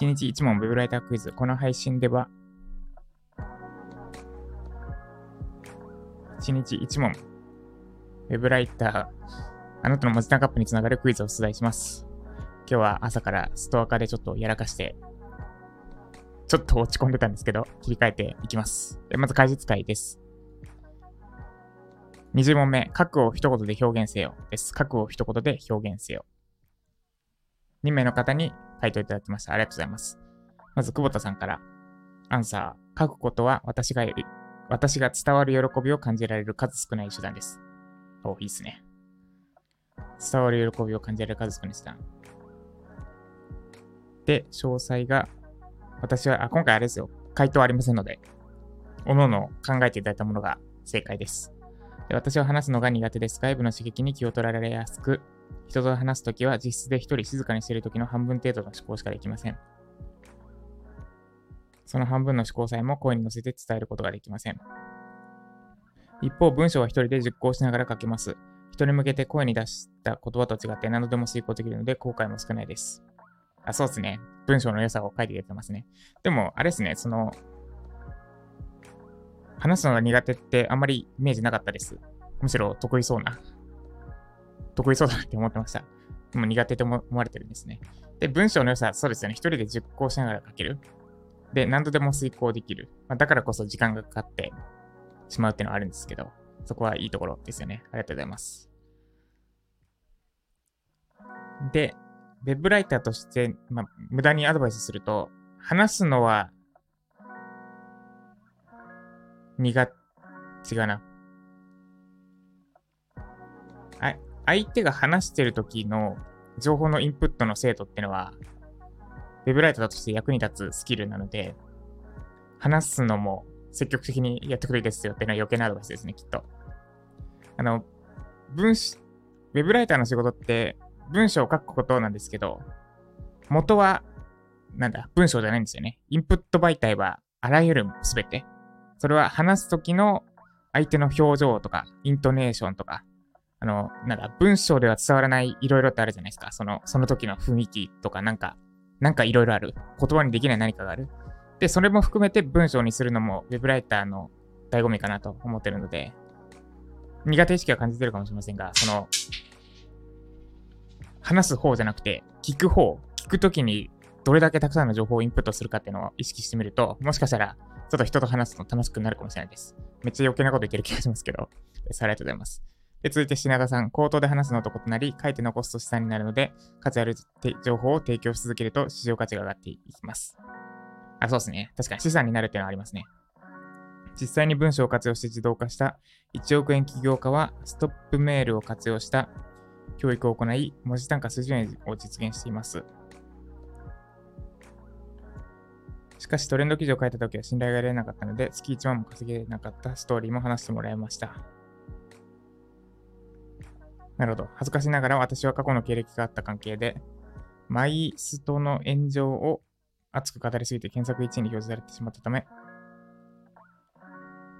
1日1問ウェブライタークイズ。この配信では1日1問ウェブライターあなたの文字タンクアップにつながるクイズを出題します。今日は朝からストア化でちょっとやらかしてちょっと落ち込んでたんですけど、切り替えていきます。まず解説会です。20問目、核を一言で表現せよです。核を一言で表現せよ。2名の方に回答いただきました。ありがとうございます。まず久保田さんから。アンサー、書くことは私が伝わる喜びを感じられる数少ない手段です。お、いいですね。伝わる喜びを感じられる数少ない手段で、詳細が私は今回あれですよ、回答ありませんのでおのおの考えていただいたものが正解です。で、私は話すのが苦手です。外部の刺激に気を取られやすく、人と話すときは実質で一人静かにしているときの半分程度の思考しかできません。その半分の思考さえも声に乗せて伝えることができません。一方、文章は一人で熟考しながら書けます。人に向けて声に出した言葉と違って何度でも遂行できるので後悔も少ないです。あ、そうですね。文章の良さを書いてくれてますね。でも、あれですね、話すのが苦手ってあんまりイメージなかったです。むしろ得意そうだなって思ってました。でも苦手と思われてるんですね。で、文章の良さ、そうですよね。一人で熟考しながら書ける。で、何度でも遂行できる。だからこそ時間がかかってしまうっていうのはあるんですけど、そこはいいところですよね。ありがとうございます。で、ウェブライターとして、無駄にアドバイスすると、話すのは相手が話してる時の情報のインプットの精度ってのは、ウェブライターとして役に立つスキルなので、話すのも積極的にやってくれるですよっていうのは余計なアドバイスですね、きっと。ウェブライターの仕事って文章を書くことなんですけど、元は、文章じゃないんですよね。インプット媒体はあらゆるすべて。それは話すときの相手の表情とか、イントネーションとか、文章では伝わらないいろいろってあるじゃないですか。その時の雰囲気とか、なんかいろいろある。言葉にできない何かがある。で、それも含めて文章にするのもウェブライターの醍醐味かなと思ってるので、苦手意識は感じてるかもしれませんが、話す方じゃなくて、聞くときにどれだけたくさんの情報をインプットするかっていうのを意識してみると、もしかしたら、ちょっと人と話すの楽しくなるかもしれないです。めっちゃ余計なこと言ってる気がしますけど、ありがとうございます。で、続いて品田さん。口頭で話すのと異なり、書いて残すと資産になるので、価値ある情報を提供し続けると市場価値が上がっていきます。あ、そうですね。確かに資産になるっていうのはありますね。実際に文章を活用して自動化した1億円起業家は、ストップメールを活用した教育を行い、文字単価数十円を実現しています。しかしトレンド記事を書いたときは信頼が得られなかったので、月1万も稼げなかったストーリーも話してもらいました。なるほど。恥ずかしながら私は過去の経歴があった関係で、マイストの炎上を熱く語りすぎて検索1位に表示されてしまったため、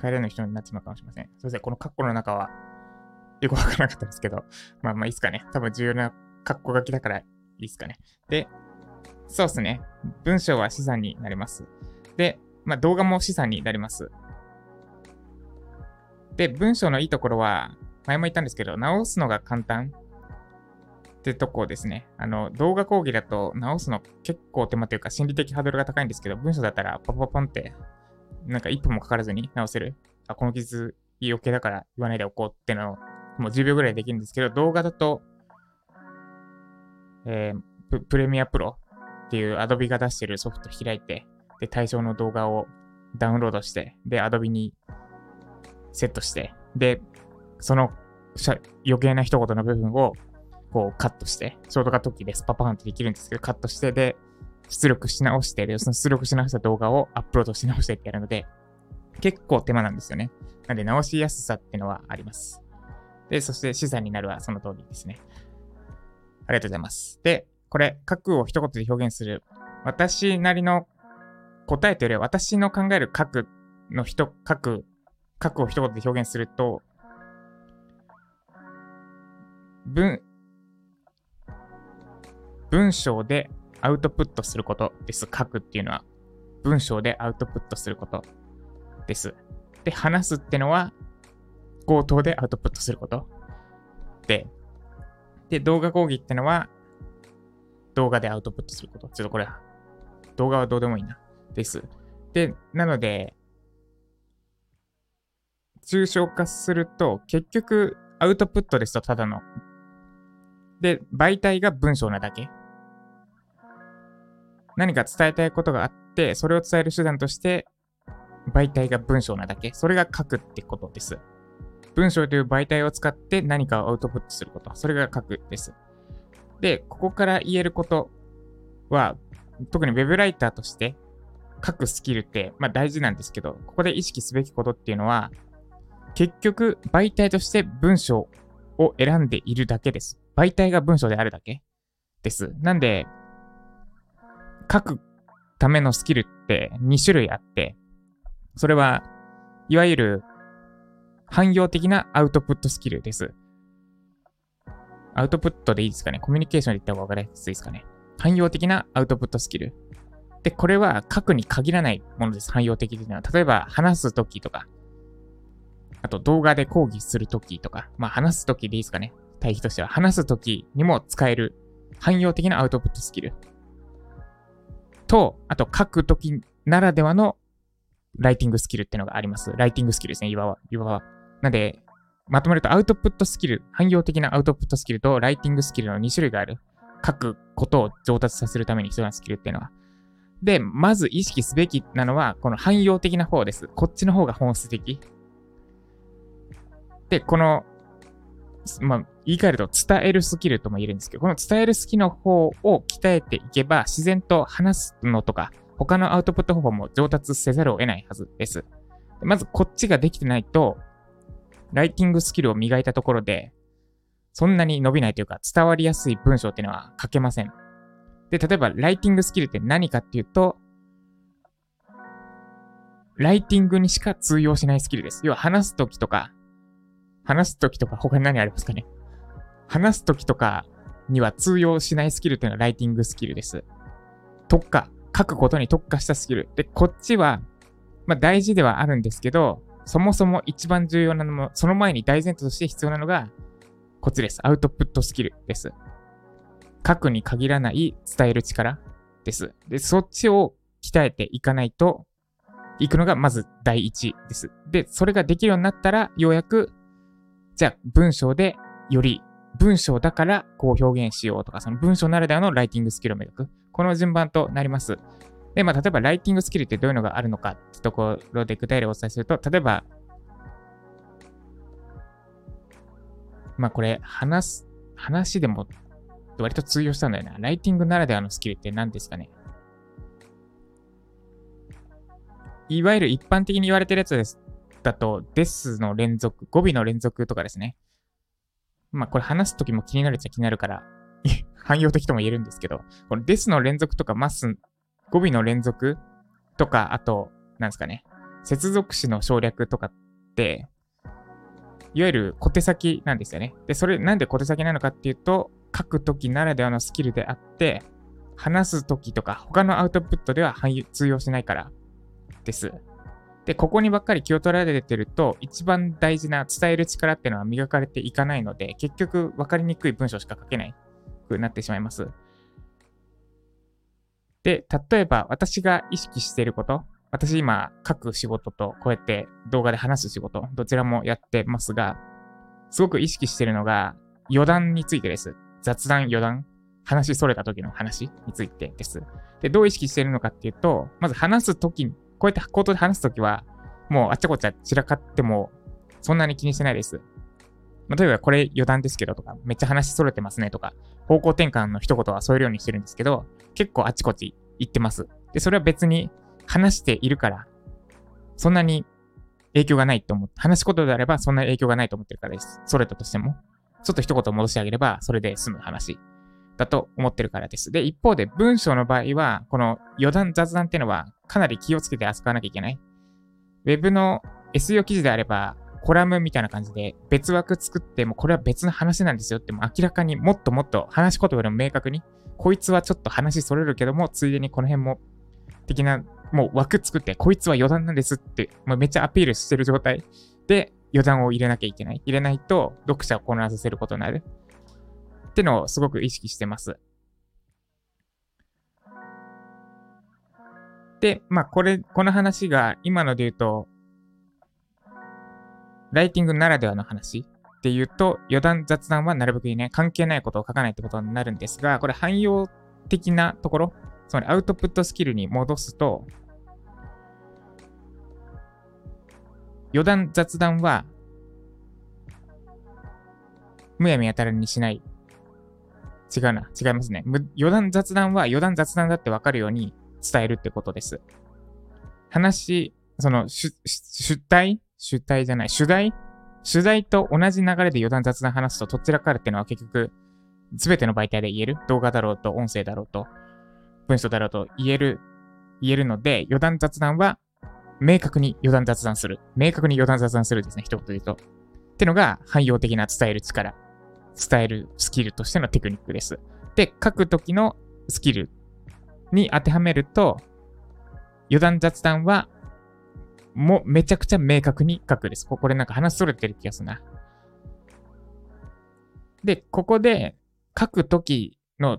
帰れぬ人になってしまうかもしれません。すいません。このカッコの中はよくわからなかったですけど、まあいいっすかね。多分重要なカッコ書きだからいいっすかね。で、そうですね。文章は資産になります。で、動画も資産になります。で、文章のいいところは、前も言ったんですけど、直すのが簡単ってとこですね。動画講義だと直すの結構手間というか心理的ハードルが高いんですけど、文章だったらパパパンって、1分もかからずに直せる。あ、この傷余計だから言わないでおこうってのを、もう10秒ぐらいできるんですけど、動画だと、プレミアプロっていう Adobe が出してるソフト開いて、で、対象の動画をダウンロードして、で、Adobe にセットして、で、その余計な一言の部分をこうカットして、ショートカットキーでスパパーンってできるんですけど、カットして、で、出力し直した動画をアップロードし直してってやるので、結構手間なんですよね。なんで、直しやすさっていうのはあります。で、そして資産になるはその通りですね。ありがとうございます。で、これ、核を一言で表現する。私なりの答えというよりは、私の考える核の核を一言で表現すると、文章でアウトプットすることです。核っていうのは文章でアウトプットすることです。で、話すってのは口頭でアウトプットすることで、動画講義ってのは動画でアウトプットすること。ちょっとこれ動画はどうでもいいな。です。で、なので、抽象化すると結局アウトプットですと、ただの。で、媒体が文章なだけ。何か伝えたいことがあって、それを伝える手段として媒体が文章なだけ。それが書くってことです。文章という媒体を使って何かをアウトプットすること。それが書くです。で、ここから言えることは、特にウェブライターとして書くスキルって、大事なんですけど、ここで意識すべきことっていうのは、結局媒体として文章を選んでいるだけです。媒体が文章であるだけです。なんで、書くためのスキルって2種類あって、それはいわゆる汎用的なアウトプットスキルです。アウトプットでいいですかね。コミュニケーションで言った方が分かりやすいですかね。汎用的なアウトプットスキル。で、これは書くに限らないものです。汎用的というのは、例えば話すときとか、あと動画で講義するときとか、話すときでいいですかね。対比としては話すときにも使える汎用的なアウトプットスキルと、あと書くときならではのライティングスキルっていうのがあります。ライティングスキルですね、いわば。なんで、まとめるとアウトプットスキル、汎用的なアウトプットスキルとライティングスキルの2種類がある。書くことを上達させるために必要なスキルっていうのは。で、まず意識すべきなのは、この汎用的な方です。こっちの方が本質的。で、この、言い換えると伝えるスキルとも言えるんですけど、この伝えるスキルの方を鍛えていけば、自然と話すのとか、他のアウトプット方法も上達せざるを得ないはずです。で、まずこっちができてないと、ライティングスキルを磨いたところで、そんなに伸びないというか、伝わりやすい文章っていうのは書けません。で、例えばライティングスキルって何かっていうと、ライティングにしか通用しないスキルです。要は話すときとか、他に何ありますかね。話すときとかには通用しないスキルというのはライティングスキルです。書くことに特化したスキル。で、こっちは、大事ではあるんですけど、そもそも一番重要なのも、その前に大前提として必要なのが、こっちです。アウトプットスキルです。書くに限らない伝える力です。で、そっちを鍛えていかないと、いくのがまず第一です。で、それができるようになったら、ようやく、じゃあ文章でより文章だからこう表現しようとか、その文章ならではのライティングスキルを磨く。この順番となります。で、例えばライティングスキルってどういうのがあるのかってところで具体例をお伝えすると、例えば、これ話でも割と通用したんだよな。ライティングならではのスキルって何ですかね。いわゆる一般的に言われてるやつです。だと、ですの連続、語尾の連続とかですね。これ話すときも気になるっちゃ気になるから、汎用的とも言えるんですけど、このですの連続とか、語尾の連続とか、あと、なんですかね、接続詞の省略とかって、いわゆる小手先なんですよね。で、それなんで小手先なのかっていうと、書くときならではのスキルであって、話すときとか、他のアウトプットでは通用しないからです。で、ここにばっかり気を取られてると、一番大事な伝える力っていうのは磨かれていかないので、結局分かりにくい文章しか書けないくなってしまいます。で、例えば私が意識していること、私今書く仕事とこうやって動画で話す仕事、どちらもやってますが、すごく意識しているのが余談についてです。雑談余談。話それた時の話についてです。で、どう意識しているのかっていうと、まず話す時に、こうやって口頭で話すときは、もうあっちゃこっちゃ散らかっても、そんなに気にしてないです。例えばこれ余談ですけどとか、めっちゃ話逸れてますねとか、方向転換の一言は添えるようにしてるんですけど、結構あっちこっち行ってます。で、それは別に話しているから、そんなに影響がないと思って、話すことであればそんな影響がないと思ってるからです。逸れたとしても、ちょっと一言戻してあげれば、それで済む話だと思ってるからです。で、一方で文章の場合は、この余談雑談っていうのはかなり気をつけて扱わなきゃいけない。ウェブの SEO 記事であればコラムみたいな感じで別枠作ってもこれは別の話なんですよって、もう明らかにもっともっと話し言葉よりも明確に、こいつはちょっと話それるけどもついでにこの辺も的な、もう枠作ってこいつは余談なんですってもうめっちゃアピールしてる状態で余談を入れなきゃいけない、入れないと読者を混乱させることになるってのをすごく意識してます。で、まあこの話が今ので言うとライティングならではの話っていうと、余談雑談はなるべくね、関係ないことを書かないってことになるんですが、これ汎用的なところ、つまりアウトプットスキルに戻すと、余談雑談はむやみやたらにしない、違いますね。余談雑談は余談雑談だって分かるように伝えるってことです。話、その主題と同じ流れで余談雑談話すとどちらかるっていうのは結局全ての媒体で言える、動画だろうと音声だろうと文章だろうと言えるので、余談雑談は明確に余談雑談するですね、一言で言うと。ってのが汎用的な伝える力、伝えるスキルとしてのテクニックです。で、書く時のスキルに当てはめると、余談雑談はもうめちゃくちゃ明確に書くです。これなんか話それてる気がするな。で、ここで書くときは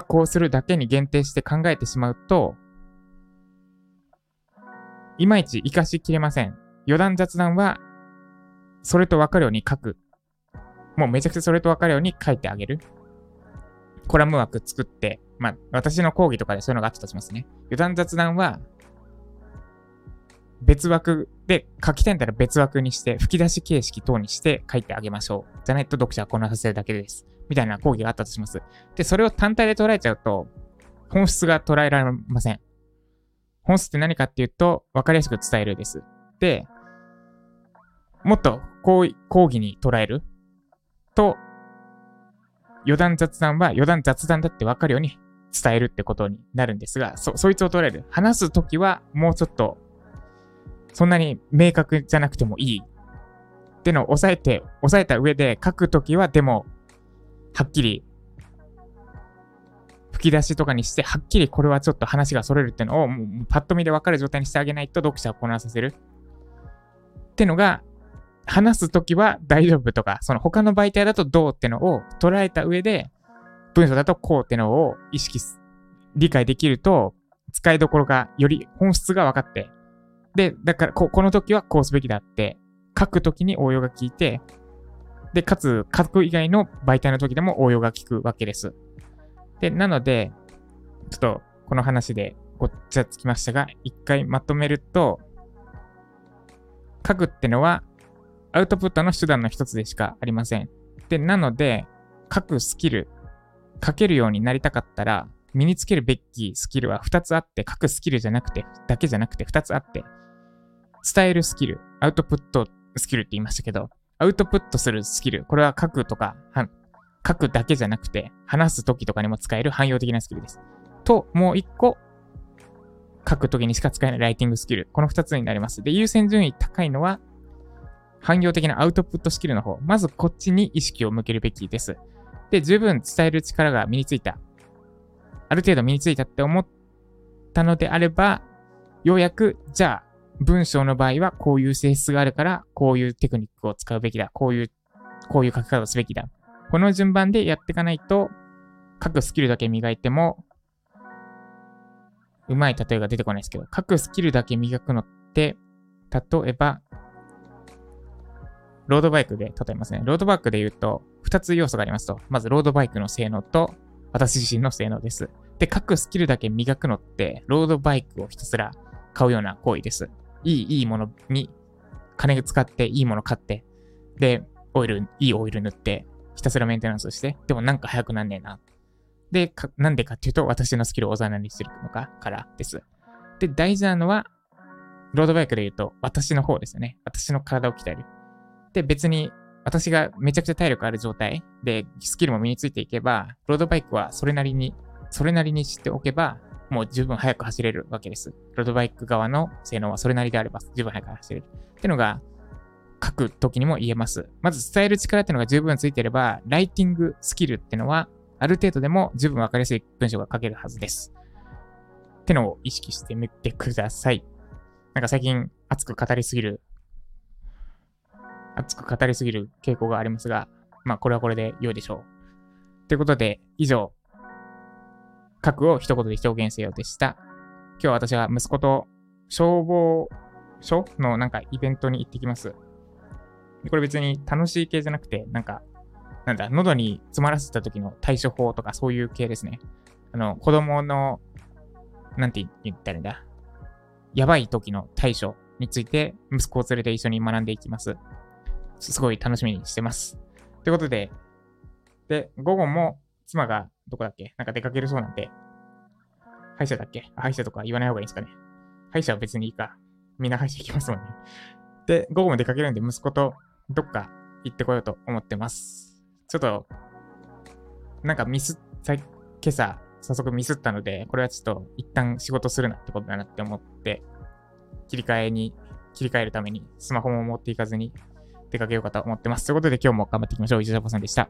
こうするだけに限定して考えてしまうと、いまいち活かしきれません。余談雑談はそれと分かるように書く。もうめちゃくちゃそれと分かるように書いてあげる。コラム枠作って、まあ私の講義とかでそういうのがあったとしますね。余談雑談は別枠で書きたいんだら別枠にして吹き出し形式等にして書いてあげましょう。じゃないと読者は混乱させるだけです。みたいな講義があったとします。で、それを単体で捉えちゃうと本質が捉えられません。本質って何かっていうと分かりやすく伝えるです。で、もっとこう講義に捉えると、余談雑談は余談雑談だって分かるように伝えるってことになるんですが、そいつを捉える。話すときはもうちょっとそんなに明確じゃなくてもいいってのを抑えた上で、書くときはでもはっきり吹き出しとかにして、はっきりこれはちょっと話がそれるってのをもうパッと見で分かる状態にしてあげないと読者を混乱させるってのが、話すときは大丈夫とか、その他の媒体だとどうってのを捉えた上で文章だとこうってのを意識理解できると、使いどころがより本質が分かって、で、だからこの時はこうすべきだって書く時に応用が効いて、で、かつ書く以外の媒体の時でも応用が効くわけです。で、なのでちょっとこの話でごっちゃつきましたが、一回まとめると、書くってのはアウトプットの手段の一つでしかありません。で、なので書くスキル、書けるようになりたかったら身につけるべきスキルは2つあって、書くスキルだけじゃなくて2つあって、伝えるスキル、アウトプットスキルって言いましたけど、アウトプットするスキル、これは書くとか、書くだけじゃなくて、話すときとかにも使える汎用的なスキルです。と、もう一個、書くときにしか使えないライティングスキル。この2つになります。で、優先順位高いのは、汎用的なアウトプットスキルの方。まずこっちに意識を向けるべきです。で、十分伝える力が身についた。ある程度身についたって思ったのであれば、ようやく、じゃあ、文章の場合はこういう性質があるからこういうテクニックを使うべきだ、こういう書き方をすべきだ、この順番でやっていかないと、書くスキルだけ磨いても、うまい例えが出てこないですけど、書くスキルだけ磨くのって、例えばロードバイクで例えますね。ロードバイクで言うと2つ要素がありますと、まずロードバイクの性能と私自身の性能です。で、書くスキルだけ磨くのってロードバイクをひたすら買うような行為です。いいものに金使って、いいもの買って、で、いいオイル塗って、ひたすらメンテナンスして、でもなんか早くなんねえな。で、なんでかっていうと、私のスキルをおざなりしてるのかからです。で、大事なのはロードバイクで言うと私の方ですよね。私の体を鍛える。で、別に私がめちゃくちゃ体力ある状態でスキルも身についていけば、ロードバイクはそれなりに知っておけば、もう十分速く走れるわけです。ロードバイク側の性能はそれなりであれば十分速く走れる。っていうのが書くときにも言えます。まず伝える力っていうのが十分ついていれば、ライティングスキルっていうのはある程度でも十分わかりやすい文章が書けるはずです。ってのを意識してみてください。なんか最近熱く語りすぎる傾向がありますが、まあこれはこれで良いでしょう。ということで、以上、書くを一言で表現せよでした。今日は私は息子と消防署のなんかイベントに行ってきます。これ別に楽しい系じゃなくて、喉に詰まらせた時の対処法とかそういう系ですね。子供の、なんて言ったらいいんだ。やばい時の対処について息子を連れて一緒に学んでいきます。すごい楽しみにしてます。ということで、午後も妻がどこだっけ？なんか出かけるそうなんで、歯医者だっけ？歯医者とか言わない方がいいんですかね。歯医者は別にいいか。みんな歯医者行きますもんね。で、午後も出かけるんで息子とどっか行ってこようと思ってます。ちょっと、今朝早速ミスったので、これはちょっと一旦仕事するなってことだなって思って、切り替えるためにスマホも持っていかずに出かけようかと思ってます。ということで今日も頑張っていきましょう。石田さんでした。